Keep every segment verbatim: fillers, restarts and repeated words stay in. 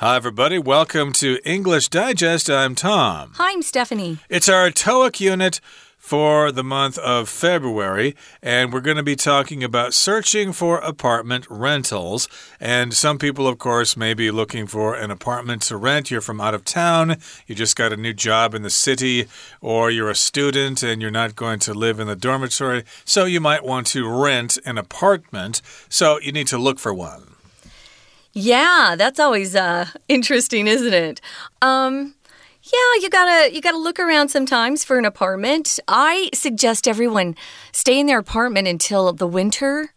Hi, everybody. Welcome to English Digest. I'm Tom. Hi, I'm Stephanie. It's our TOEIC unit for the month of February, and we're going to be talking about searching for apartment rentals. And some people, of course, may be looking for an apartment to rent. You're from out of town, you just got a new job in the city, or you're a student and you're not going to live in the dormitory, so you might want to rent an apartment, so you need to look for one.Yeah, that's always uh, interesting, isn't it? Um, yeah, you gotta, you gotta look around sometimes for an apartment. I suggest everyone stay in their apartment until the winter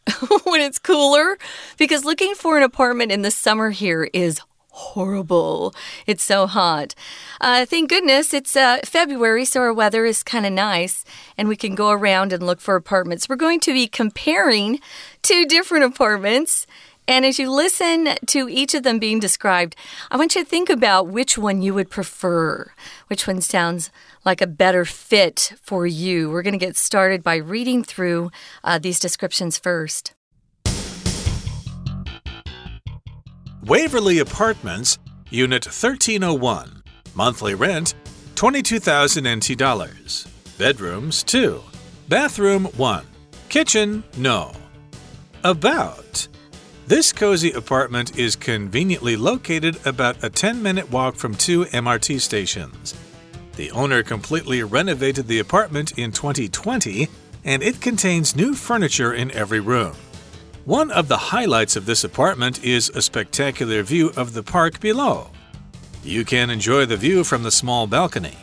when it's cooler, because looking for an apartment in the summer here is horrible. It's so hot. Uh, thank goodness it's uh, February, so our weather is kind of nice, and we can go around and look for apartments. We're going to be comparing two different apartments.And as you listen to each of them being described, I want you to think about which one you would prefer, which one sounds like a better fit for you. We're going to get started by reading through uh, these descriptions first. Waverly Apartments, Unit thirteen oh one. Monthly rent, twenty-two thousand N T dollars. Bedrooms, two. Bathroom, one. Kitchen, no. About...This cozy apartment is conveniently located about a ten-minute walk from two M R T stations. The owner completely renovated the apartment in twenty twenty, and it contains new furniture in every room. One of the highlights of this apartment is a spectacular view of the park below. You can enjoy the view from the small balcony.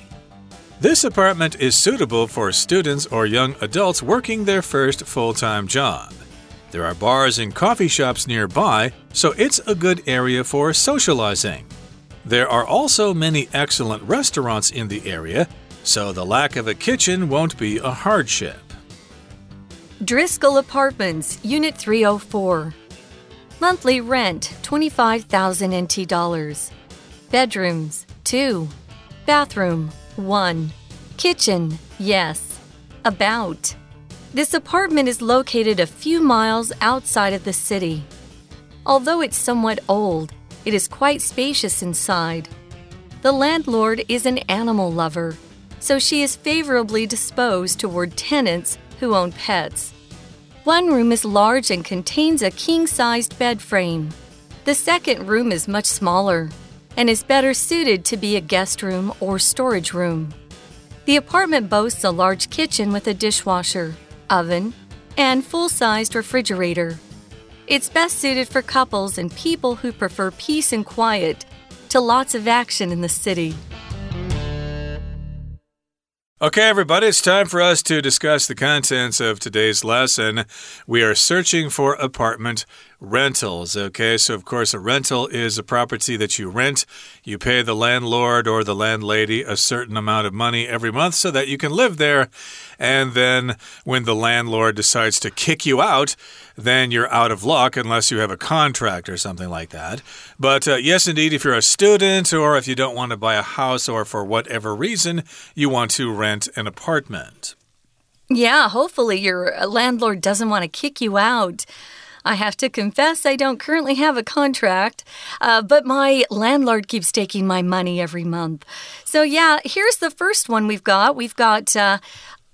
This apartment is suitable for students or young adults working their first full-time job.There are bars and coffee shops nearby, so it's a good area for socializing. There are also many excellent restaurants in the area, so the lack of a kitchen won't be a hardship. Driscoll Apartments, Unit three oh four. Monthly rent, twenty-five thousand N T dollars. Bedrooms, two. Bathroom, one. Kitchen, yes. About.This apartment is located a few miles outside of the city. Although it's somewhat old, it is quite spacious inside. The landlord is an animal lover, so she is favorably disposed toward tenants who own pets. One room is large and contains a king-sized bed frame. The second room is much smaller and is better suited to be a guest room or storage room. The apartment boasts a large kitchen with a dishwasher.Oven, and full-sized refrigerator. It's best suited for couples and people who prefer peace and quiet to lots of action in the city. Okay, everybody, it's time for us to discuss the contents of today's lesson. We are searching for apartment rentals, okay? So, of course, a rental is a property that you rent. You pay the landlord or the landlady a certain amount of money every month so that you can live there. And then when the landlord decides to kick you out, then you're out of luck unless you have a contract or something like that. But, uh, yes, indeed, if you're a student or if you don't want to buy a house or for whatever reason, you want to rent.An apartment. Yeah, hopefully your landlord doesn't want to kick you out. I have to confess I don't currently have a contract, uh, but my landlord keeps taking my money every month. So yeah, here's the first one we've got. We've got uh,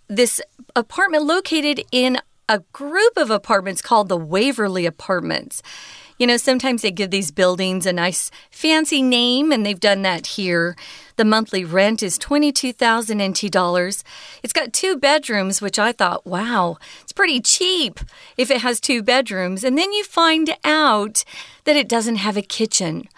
this apartment located in a group of apartments called the Waverly Apartments.You know, sometimes they give these buildings a nice fancy name, and they've done that here. The monthly rent is twenty-two thousand N T dollars. It's got two bedrooms, which I thought, wow, it's pretty cheap if it has two bedrooms. And then you find out that it doesn't have a kitchen.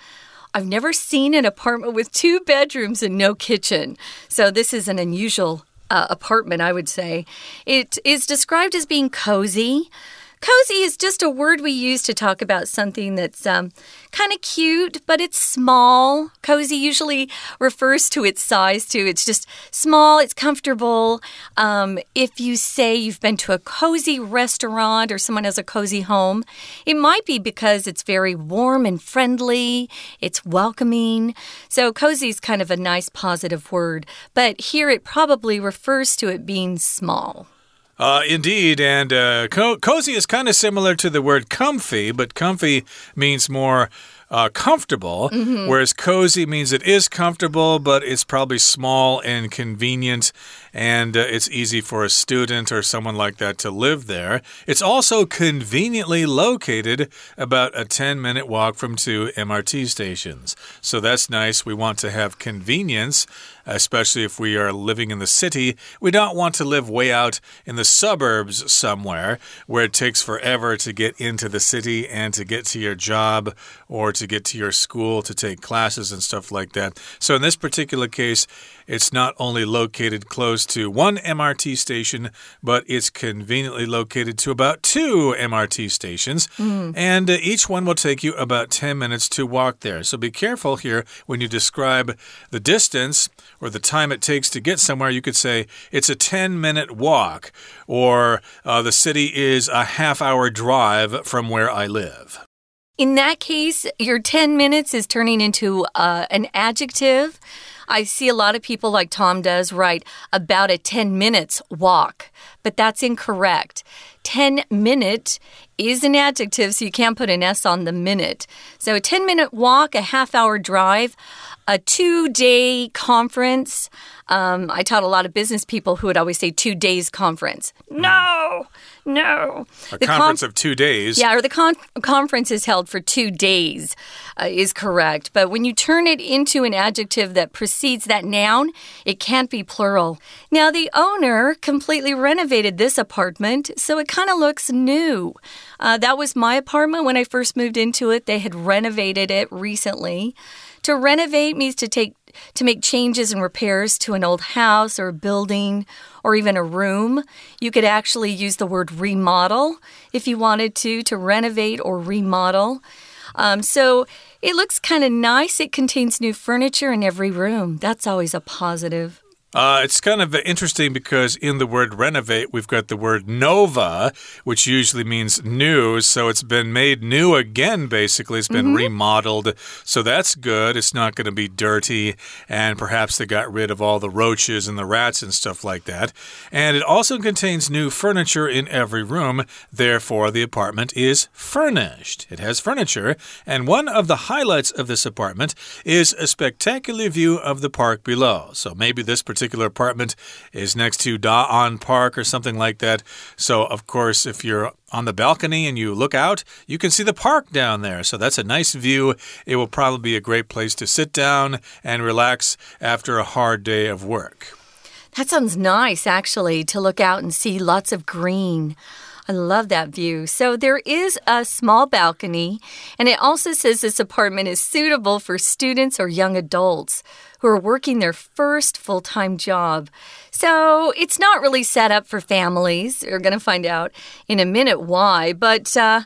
I've never seen an apartment with two bedrooms and no kitchen. So this is an unusual uh, apartment, I would say. It is described as being cozy.Cozy is just a word we use to talk about something that's um, kind of cute, but it's small. Cozy usually refers to its size, too. It's just small. It's comfortable. Um, if you say you've been to a cozy restaurant or someone has a cozy home, it might be because it's very warm and friendly. It's welcoming. So cozy is kind of a nice positive word, but here it probably refers to it being small.Uh, indeed, and uh, co- cozy is kind of similar to the word comfy, but comfy means more uh, comfortable, mm-hmm. whereas cozy means it is comfortable, but it's probably small and convenient, and uh, it's easy for a student or someone like that to live there. It's also conveniently located about a ten-minute walk from two M R T stations. So that's nice. We want to have convenience, especially if we are living in the city. We don't want to live way out in the suburbs somewhere where it takes forever to get into the city and to get to your job or to get to your school to take classes and stuff like that. So in this particular case, it's not only located close to one M R T station, but it's conveniently located to about two M R T stations. Mm. And uh, each one will take you about ten minutes to walk there. So be careful here when you describe the distance or the time it takes to get somewhere. You could say it's a ten-minute walk, or uh, the city is a half-hour drive from where I live. In that case, your ten minutes is turning into uh, an adjective. I see a lot of people, like Tom does, write about a ten minutes walk, but that's incorrect. ten minute is an adjective, so you can't put an S on the minute. So a ten minute walk, a half-hour drive, a two-day conference. Um, I taught a lot of business people who would always say two days conference. No, no. A the conference com- of two days. Yeah, or the con- conference is held for two days uh, is correct. But when you turn it into an adjective that precedes that noun, it can't be plural. Now, the owner completely renovated this apartment, so it kind of looks new. Uh, that was my apartment when I first moved into it. They had renovated it recently. To renovate means to take to make changes and repairs to an old house or a building or even a room. You could actually use the word remodel if you wanted to, to renovate or remodel. Um, so it looks kind of nice. It contains new furniture in every room. That's always a positive. Uh, it's kind of interesting because in the word renovate, we've got the word nova, which usually means new. So it's been made new again, basically. It's been mm-hmm. remodeled. So that's good. It's not going to be dirty. And perhaps they got rid of all the roaches and the rats and stuff like that. And it also contains new furniture in every room. Therefore, the apartment is furnished. It has furniture. And one of the highlights of this apartment is a spectacular view of the park below. So maybe this particular particular apartment is next to Da'an Park or something like that. So, of course, if you're on the balcony and you look out, you can see the park down there. So that's a nice view. It will probably be a great place to sit down and relax after a hard day of work. That sounds nice, actually, to look out and see lots of green. I love that view. So there is a small balcony, and it also says this apartment is suitable for students or young adults who are working their first full-time job. So it's not really set up for families. You're going to find out in a minute why. But, uh,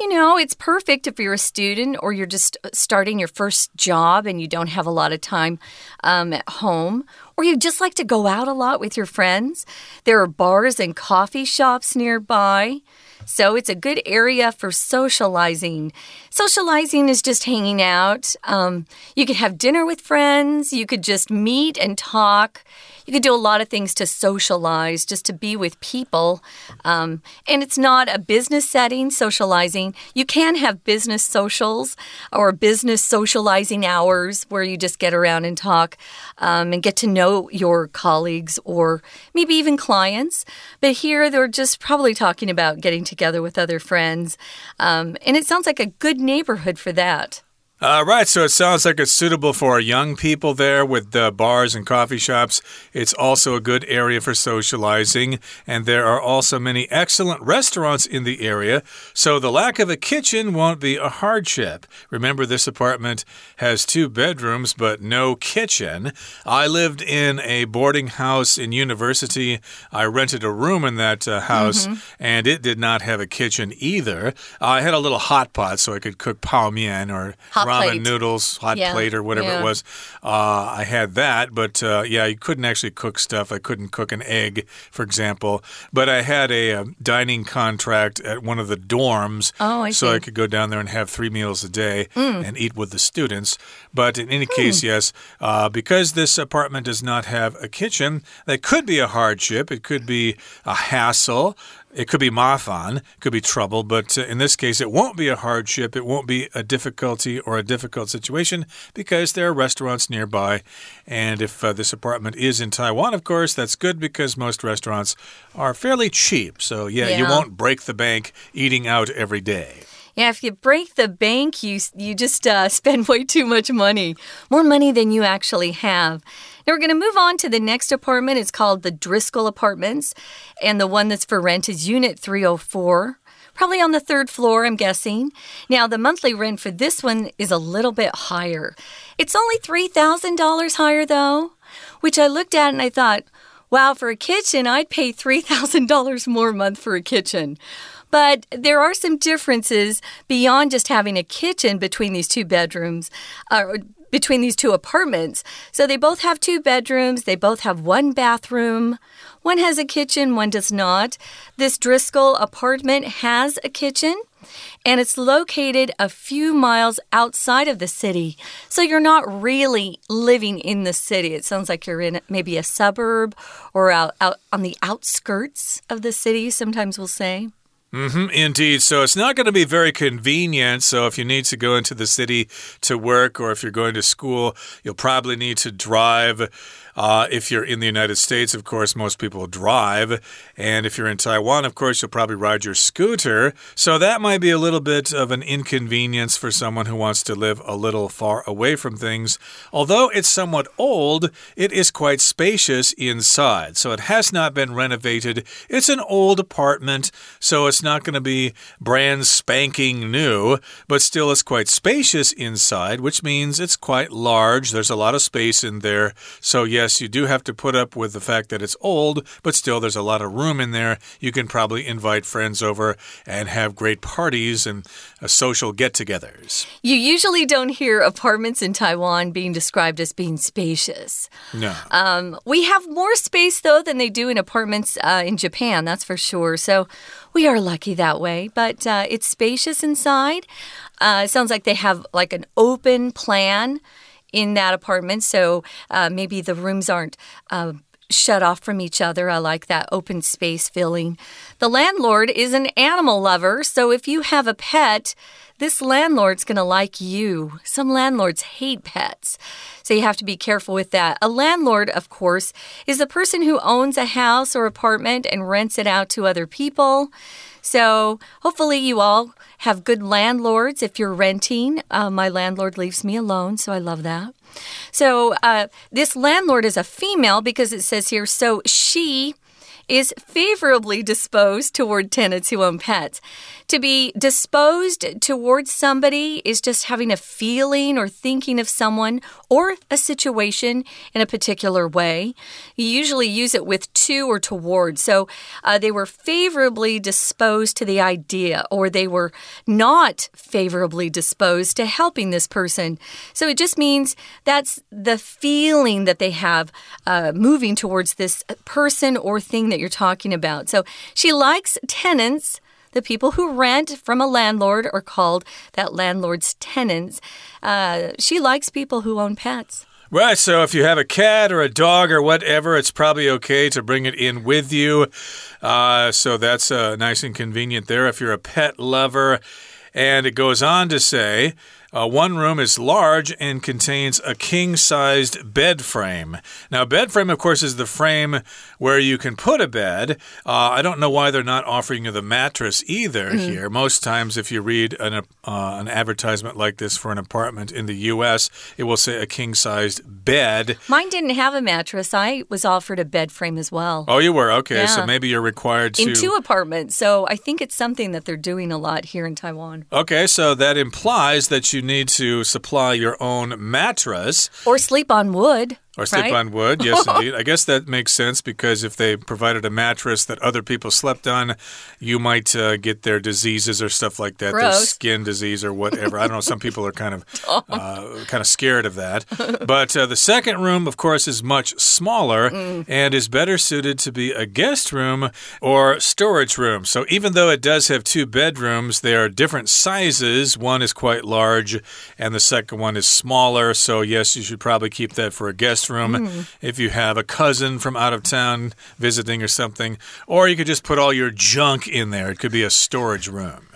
you know, it's perfect if you're a student or you're just starting your first job and you don't have a lot of time um, at home, or you just like to go out a lot with your friends. There are bars and coffee shops nearby. So it's a good area for socializing. Socializing is just hanging out. Um, you could have dinner with friends. You could just meet and talk. You could do a lot of things to socialize, just to be with people. Um, and it's not a business setting, socializing. You can have business socials or business socializing hours where you just get around and talk um, and get to know your colleagues or maybe even clients. But here they're just probably talking about getting together with other friends. Um, and it sounds like a good neighborhood for that. Uh, right, so it sounds like it's suitable for young people there with the uh, bars and coffee shops. It's also a good area for socializing, and there are also many excellent restaurants in the area, so the lack of a kitchen won't be a hardship. Remember, this apartment has two bedrooms but no kitchen. I lived in a boarding house in university. I rented a room in that uh, house, mm-hmm. and it did not have a kitchen either. Uh, I had a little hot pot so I could cook pao mian or hot ramen plate. noodles, hot yeah. plate or whatever yeah. it was. Uh, I had that, but uh, yeah, you couldn't actually cook stuff. I couldn't cook an egg, for example. But I had a, a dining contract at one of the dorms, oh, I so see. I could go down there and have three meals a day mm. and eat with the students. But in any case, mm. yes, uh, because this apartment does not have a kitchen, that could be a hardship. It could be a hassle. It could be marathon, could be trouble, but in this case, it won't be a hardship. It won't be a difficulty or a difficult situation because there are restaurants nearby. And if uh, this apartment is in Taiwan, of course, that's good because most restaurants are fairly cheap. So, yeah, yeah. you won't break the bank eating out every day.Yeah, if you break the bank, you, you just uh, spend way too much money. More money than you actually have. Now, we're going to move on to the next apartment. It's called the Driscoll Apartments. And the one that's for rent is Unit three oh four. Probably on the third floor, I'm guessing. Now, the monthly rent for this one is a little bit higher. It's only three thousand dollars higher, though, which I looked at and I thought, wow, for a kitchen, I'd pay three thousand dollars more a month for a kitchen.But there are some differences beyond just having a kitchen between these two bedrooms, uh, between these two apartments. So they both have two bedrooms. They both have one bathroom. One has a kitchen. One does not. This Driscoll apartment has a kitchen. And it's located a few miles outside of the city. So you're not really living in the city. It sounds like you're in maybe a suburb or out, out on the outskirts of the city, sometimes we'll say.Mm-hmm, indeed. So it's not going to be very convenient. So if you need to go into the city to work or if you're going to school, you'll probably need to drive. Uh, if you're in the United States, of course, most people drive. And if you're in Taiwan, of course, you'll probably ride your scooter. So that might be a little bit of an inconvenience for someone who wants to live a little far away from things. Although it's somewhat old, it is quite spacious inside. So it has not been renovated. It's an old apartment, so it's It's not going to be brand spanking new, but still it's quite spacious inside, which means it's quite large. There's a lot of space in there. So, yes, you do have to put up with the fact that it's old, but still there's a lot of room in there. You can probably invite friends over and have great parties and uh, social get-togethers. You usually don't hear apartments in Taiwan being described as being spacious. No. Um, we have more space, though, than they do in apartments uh, in Japan, that's for sure. So we are lucky that way, but uh, it's spacious inside. Uh, it sounds like they have like an open plan in that apartment, so uh, maybe the rooms aren't uh, shut off from each other. I like that open space feeling. The landlord is an animal lover, so if you have a pet, this landlord's going to like you. Some landlords hate pets, so you have to be careful with that. A landlord, of course, is the person who owns a house or apartment and rents it out to other people. So hopefully you all have good landlords if you're renting. Uh, my landlord leaves me alone, so I love that. So uh, this landlord is a female because it says here, so she...is favorably disposed toward tenants who own pets. To be disposed towards somebody is just having a feeling or thinking of someone or a situation in a particular way. You usually use it with to or toward. So uh, they were favorably disposed to the idea, or they were not favorably disposed to helping this person. So it just means that's the feeling that they have uh, moving towards this person or thing that you're talking about. So she likes tenants. The people who rent from a landlord are called that landlord's tenants. Uh, she likes people who own pets.Right, so if you have a cat or a dog or whatever, it's probably okay to bring it in with you. Uh, so that's uh, nice and convenient there if you're a pet lover. And it goes on to say...Uh, one room is large and contains a king-sized bed frame. Now, bed frame, of course, is the frame where you can put a bed. Uh, I don't know why they're not offering you the mattress either mm. here. Most times if you read an, uh, an advertisement like this for an apartment in the U S, it will say a king-sized bed. Mine didn't have a mattress. I was offered a bed frame as well. Oh, you were? Okay, yeah. So maybe you're required to... In two apartments, so I think it's something that they're doing a lot here in Taiwan. Okay, so that implies that you...You need to supply your own mattress. Or sleep on wood.Or sleep right? on wood, yes, indeed. I guess that makes sense because if they provided a mattress that other people slept on, you might uh, get their diseases or stuff like that, Gross. Their skin disease or whatever. I don't know, some people are kind of, uh, kind of scared of that. But uh, the second room, of course, is much smaller mm. and is better suited to be a guest room or storage room. So even though it does have two bedrooms, they are different sizes. One is quite large and the second one is smaller. So yes, you should probably keep that for a guest room. classroom mm. if you have a cousin from out of town visiting or something. Or you could just put all your junk in there. It could be a storage room.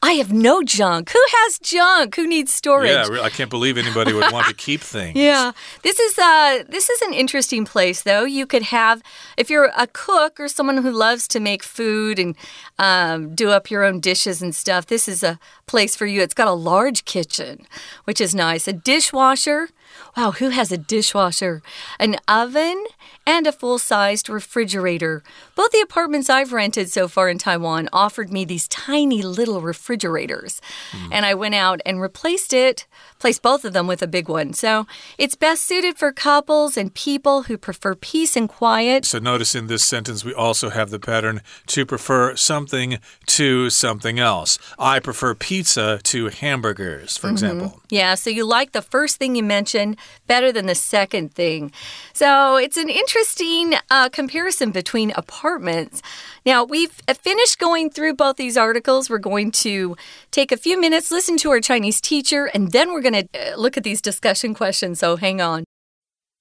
I have no junk. Who has junk? Who needs storage? Yeah, I can't believe anybody would want to keep things. Yeah. This is, uh, this is an interesting place, though. You could have, if you're a cook or someone who loves to make food and um, do up your own dishes and stuff, this is a place for you. It's got a large kitchen, which is nice. A dishwasher. Wow, who has a dishwasher? An oven and a full-sized refrigerator. Both the apartments I've rented so far in Taiwan offered me these tiny little refrigerators. Mm. And I went out and replaced it, placed both of them with a big one. So it's best suited for couples and people who prefer peace and quiet. So notice in this sentence we also have the pattern to prefer something to something else. I prefer pizza to hamburgers, for mm-hmm. example. Yeah, so you like the first thing you mentioned better than the second thing. So it's an interesting uh, comparison between apartments. Now, we've finished going through both these articles. We're going to take a few minutes, listen to our Chinese teacher, and then we're going to look at these discussion questions. So hang on.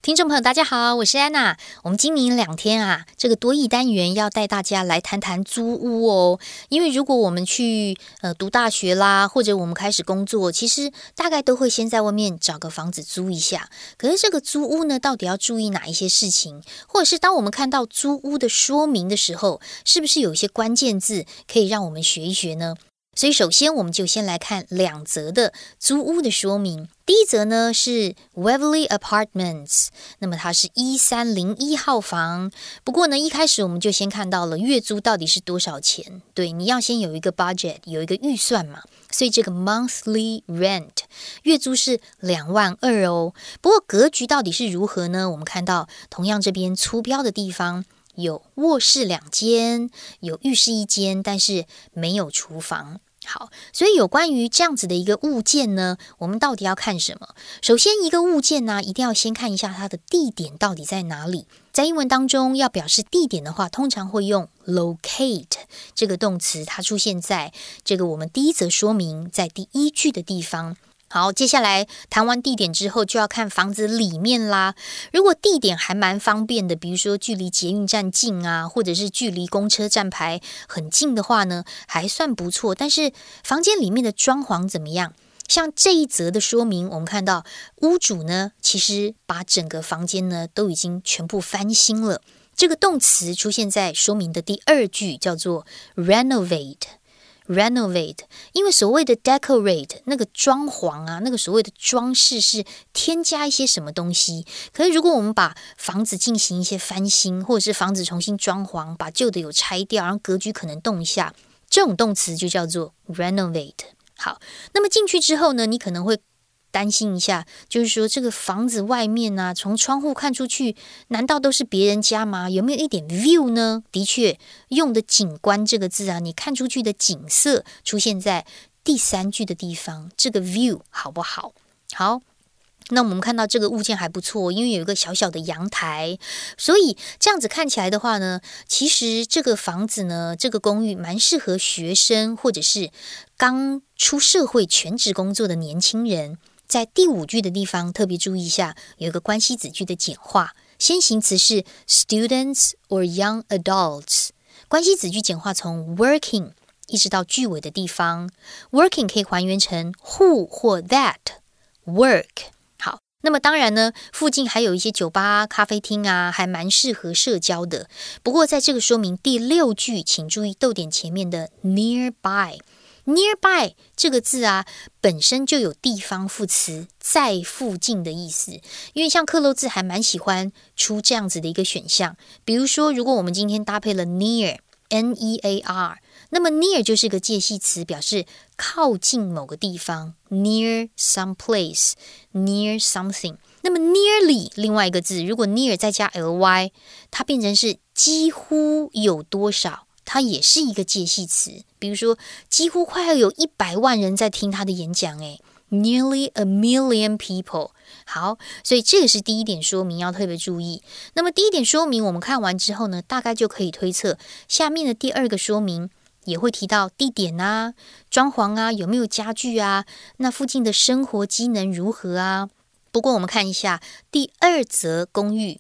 听众朋友大家好我是安娜我们今明两天啊这个多益单元要带大家来谈谈租屋哦因为如果我们去呃读大学啦或者我们开始工作其实大概都会先在外面找个房子租一下可是这个租屋呢到底要注意哪一些事情或者是当我们看到租屋的说明的时候是不是有一些关键字可以让我们学一学呢所以首先我们就先来看两则的租屋的说明第一则呢是 Waverly Apartments 那么它是一三零一号房不过呢一开始我们就先看到了月租到底是多少钱对你要先有一个 budget 有一个预算嘛所以这个 monthly rent 月租是两万二哦不过格局到底是如何呢我们看到同样这边粗标的地方有卧室两间有浴室一间但是没有厨房好，所以有关于这样子的一个物件呢，我们到底要看什么？首先，一个物件呢、啊，一定要先看一下它的地点到底在哪里。在英文当中，要表示地点的话，通常会用 locate 这个动词，它出现在这个我们第一则说明在第一句的地方。好，接下来谈完地点之后，就要看房子里面啦。如果地点还蛮方便的，比如说距离捷运站近啊，或者是距离公车站牌很近的话呢，还算不错。但是房间里面的装潢怎么样？像这一则的说明，我们看到屋主呢，其实把整个房间呢都已经全部翻新了。这个动词出现在说明的第二句，叫做 renovate。Renovate 因为所谓的 decorate 那个装潢啊那个所谓的装饰是添加一些什么东西可是如果我们把房子进行一些翻新或者是房子重新装潢把旧的有拆掉然后格局可能动一下这种动词就叫做 renovate 好那么进去之后呢你可能会担心一下就是说这个房子外面啊从窗户看出去难道都是别人家吗有没有一点 view 呢的确用的景观这个字啊你看出去的景色出现在第三句的地方这个 view 好不好好那我们看到这个物件还不错因为有一个小小的阳台所以这样子看起来的话呢其实这个房子呢这个公寓蛮适合学生或者是刚出社会全职工作的年轻人在第五句的地方特别注意一下有一个关系子句的简化先行词是 students or young adults 关系子句简化从 working 一直到句尾的地方 working 可以还原成 who 或 that work 好那么当然呢附近还有一些酒吧咖啡厅啊还蛮适合社交的不过在这个说明第六句请注意逗点前面的 nearby Nearby 这个字啊，本身就有地方副词在附近的意思，因为像克漏字还蛮喜欢出这样子的一个选项。比如说，如果我们今天搭配了 near N E A R， 那么 near 就是个介系词，表示靠近某个地方 near some place, near something。那么 nearly 另外一个字，如果 near 再加 ly， 它变成是几乎有多少。它也是一个介系词比如说几乎快要有一百万人在听他的演讲诶 nearly a million people 好所以这个是第一点说明要特别注意那么第一点说明我们看完之后呢大概就可以推测下面的第二个说明也会提到地点啊装潢啊有没有家具啊那附近的生活机能如何啊不过我们看一下第二则公寓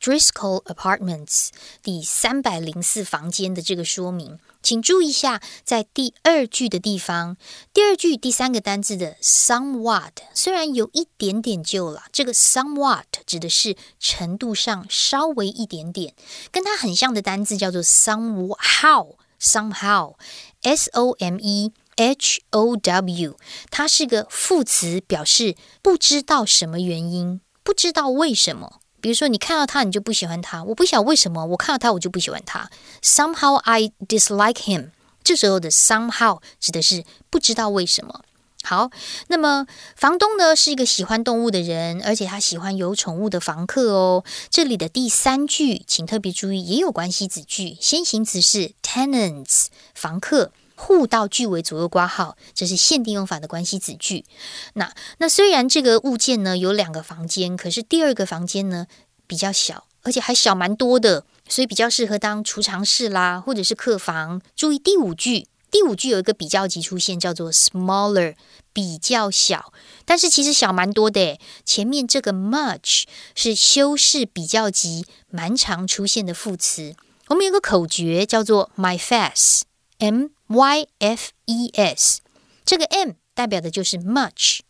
Driscoll Apartments 第三百零四房间的这个说明，请注意一下在第二句的地方，第二句第三个单字的 somewhat 虽然有一点点旧了，这个 somewhat 指的是程度上稍微一点点，跟它很像的单字叫做 somehow somehow S-O-M-E H-O-W 它是个副词，表示不知道什么原因，不知道为什么。比如说你看到他你就不喜欢他，我不晓得为什么我看到他我就不喜欢他。 Somehow I dislike him 这时候的 somehow 指的是不知道为什么。好，那么房东呢是一个喜欢动物的人，而且他喜欢有宠物的房客哦。这里的第三句请特别注意，也有关系子句，先行词是 tenants 房客，户到句尾左右括号，这是限定用法的关系子句。那那虽然这个物件呢有两个房间，可是第二个房间呢比较小，而且还小蛮多的，所以比较适合当储藏室啦，或者是客房。注意第五句，第五句有一个比较级出现，叫做 smaller 比较小，但是其实小蛮多的耶。前面这个 much 是修饰比较级蛮常出现的副词。我们有个口诀叫做 myfes M Y F E S， 这个 M 代表的就是 much，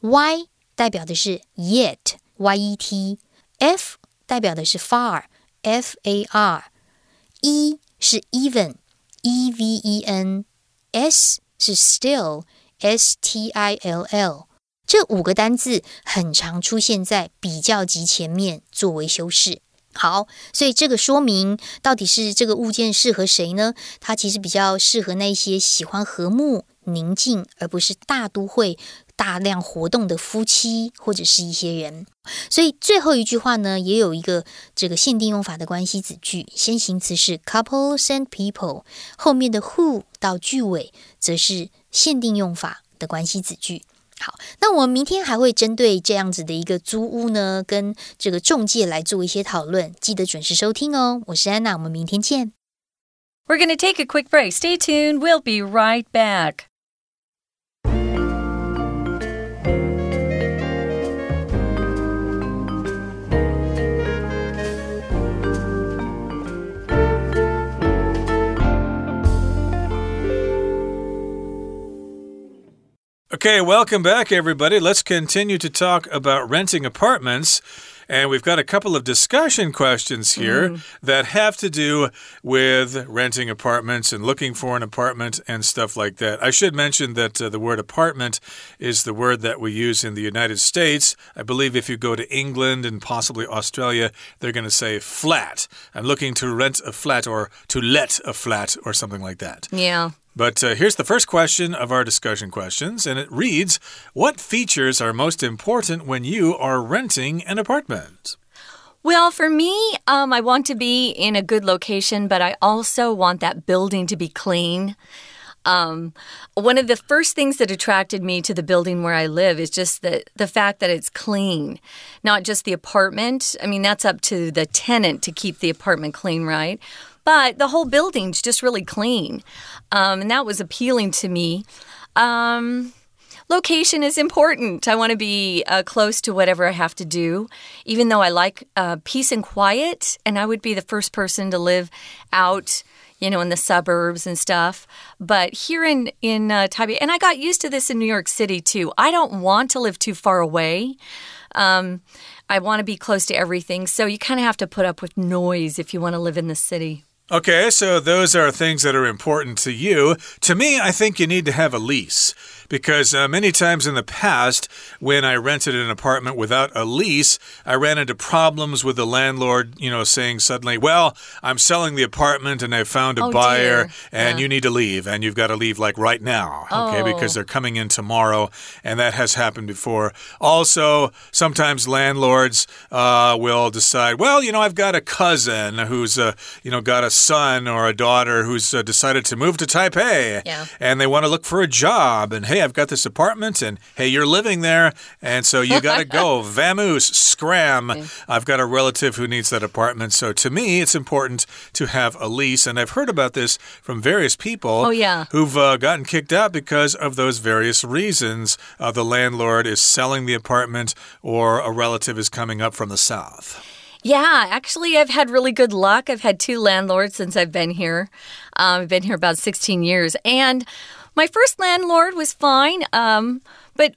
Y 代表的是 yet Y E T， F 代表的是 far F A R， E 是 even E V E N， S 是 still S T I L L。 这五个单字很常出现在比较级前面作为修饰。好，所以这个说明到底是这个物件适合谁呢？它其实比较适合那些喜欢和睦宁静，而不是大都会大量活动的夫妻或者是一些人。所以最后一句话呢，也有一个这个限定用法的关系子句，先行词是 couples and people， 后面的 who 到句尾则是限定用法的关系子句。好，那我们明天还会针对这样子的一个租屋呢，跟这个仲介来做一些讨论，记得准时收听哦。我是安娜，我们明天见。We're going to take a quick break. Stay tuned. We'll be right back. Okay, welcome back, everybody. Let's continue to talk about renting apartments. And we've got a couple of discussion questions here mm. that have to do with renting apartments and looking for an apartment and stuff like that. I should mention that uh, the word apartment is the word that we use in the United States. I believe if you go to England and possibly Australia, they're going to say flat. I'm looking to rent a flat or to let a flat or something like that. Yeah. But uh, here's the first question of our discussion questions, and it reads, what features are most important when you are renting an apartment? Well, for me, um, I want to be in a good location, but I also want that building to be clean. Um, one of the first things that attracted me to the building where I live is just the, the fact that it's clean, not just the apartment. I mean, that's up to the tenant to keep the apartment clean, right?But the whole building's just really clean, um, and that was appealing to me. Um, location is important. I want to be uh, close to whatever I have to do, even though I like uh, peace and quiet, and I would be the first person to live out, you know, in the suburbs and stuff. But here in, in uh, Taipei, and I got used to this in New York City, too. I don't want to live too far away.Um, I want to be close to everything, so you kind of have to put up with noise if you want to live in the city. Okay, so those are things that are important to you. To me, I think you need to have a lease.Because uh, many times in the past, when I rented an apartment without a lease, I ran into problems with the landlord, you know, saying suddenly, well, I'm selling the apartment and I found a oh, buyer dear. and yeah. you need to leave and you've got to leave like right now, okay, oh. because they're coming in tomorrow, and that has happened before. Also, sometimes landlords uh, will decide, well, you know, I've got a cousin who's, uh, you know, got a son or a daughter who's uh, decided to move to Taipei. Yeah. And they want to look for a job. And, hey, I've got this apartment. And, hey, you're living there. And so you got to go. Vamos, scram. Okay. I've got a relative who needs that apartment. So to me, it's important to have a lease. And I've heard about this from various people oh, yeah. who've uh, gotten kicked out because of those various reasons. Uh, the landlord is selling the apartment or a relative is coming up from the south. Yeah, actually, I've had really good luck. I've had two landlords since I've been here. Um, I've been here about sixteen years. And my first landlord was fine, um, but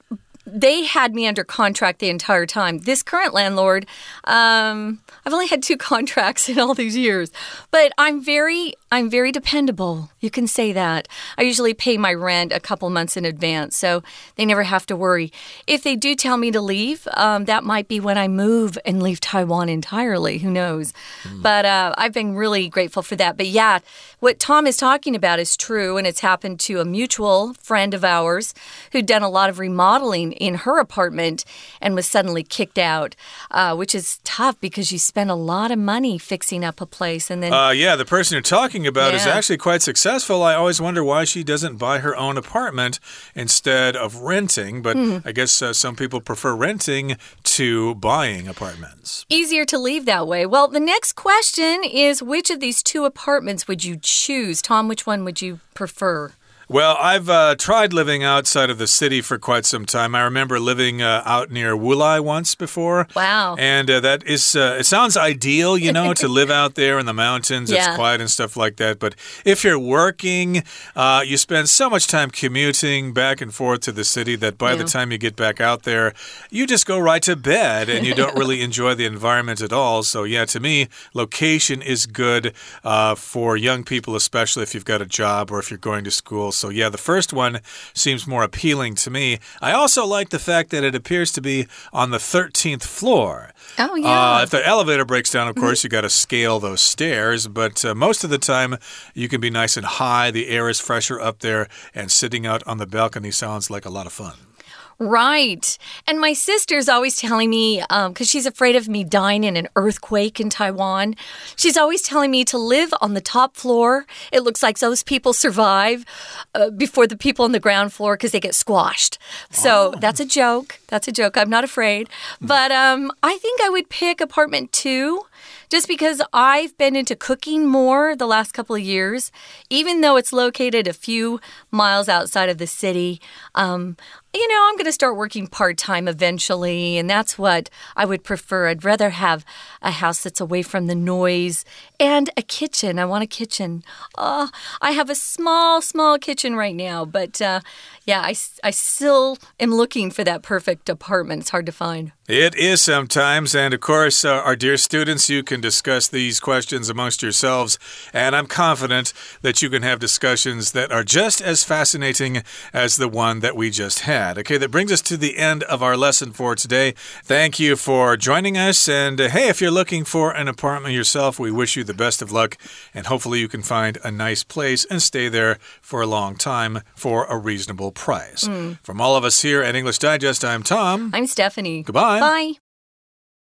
they had me under contract the entire time. This current landlord, um, I've only had two contracts in all these years. But I'm very, I'm very dependable. You can say that. I usually pay my rent a couple months in advance, so they never have to worry. If they do tell me to leave, um, that might be when I move and leave Taiwan entirely. Who knows? Mm. But uh, I've been really grateful for that. But yeah, what Tom is talking about is true, and it's happened to a mutual friend of ours who'd done a lot of remodeling in her apartment and was suddenly kicked out, uh, which is tough because you spend a lot of money fixing up a place. And then, uh, yeah, the person you're talking about yeah. is actually quite successful. I always wonder why she doesn't buy her own apartment instead of renting. But mm. I guess uh, some people prefer renting to buying apartments. Easier to leave that way. Well, the next question is, which of these two apartments would you choose? Tom, which one would you prefer? Well, I've uh, tried living outside of the city for quite some time. I remember living uh, out near Wulai once before. Wow. And uh, that is, uh, it sounds ideal, you know, to live out there in the mountains. Yeah. It's quiet and stuff like that. But if you're working, uh, you spend so much time commuting back and forth to the city that by yeah. the time you get back out there, you just go right to bed and you don't really enjoy the environment at all. So, yeah, to me, location is good uh, for young people, especially if you've got a job or if you're going to school. So, yeah, the first one seems more appealing to me. I also like the fact that it appears to be on the thirteenth floor. Oh, yeah. Uh, if the elevator breaks down, of course, you got to scale those stairs. But uh, most of the time, you can be nice and high. The air is fresher up there. And sitting out on the balcony sounds like a lot of fun. Right. And my sister's always telling me, um, because she's afraid of me dying in an earthquake in Taiwan, she's always telling me to live on the top floor. It looks like those people survive uh, before the people on the ground floor because they get squashed. So oh. that's a joke. That's a joke. I'm not afraid. But um, I think I would pick apartment two. Just because I've been into cooking more the last couple of years, even though it's located a few miles outside of the city, um, you know, I'm going to start working part-time eventually, and that's what I would prefer. I'd rather have a house that's away from the noise and a kitchen. I want a kitchen. Uh, I have a small, small kitchen right now, but uh, yeah, I, I still am looking for that perfect apartment. It's hard to find. It is sometimes, and of course, uh, our dear students, you can discuss these questions amongst yourselves, and I'm confident that you can have discussions that are just as fascinating as the one that we just had. Okay, that brings us to the end of our lesson for today. Thank you for joining us, and uh, hey, if you're looking for an apartment yourself, we wish you the best of luck, and hopefully you can find a nice place and stay there for a long time for a reasonable price. Mm. From all of us here at English Digest, I'm Tom. I'm Stephanie. Goodbye. Bye.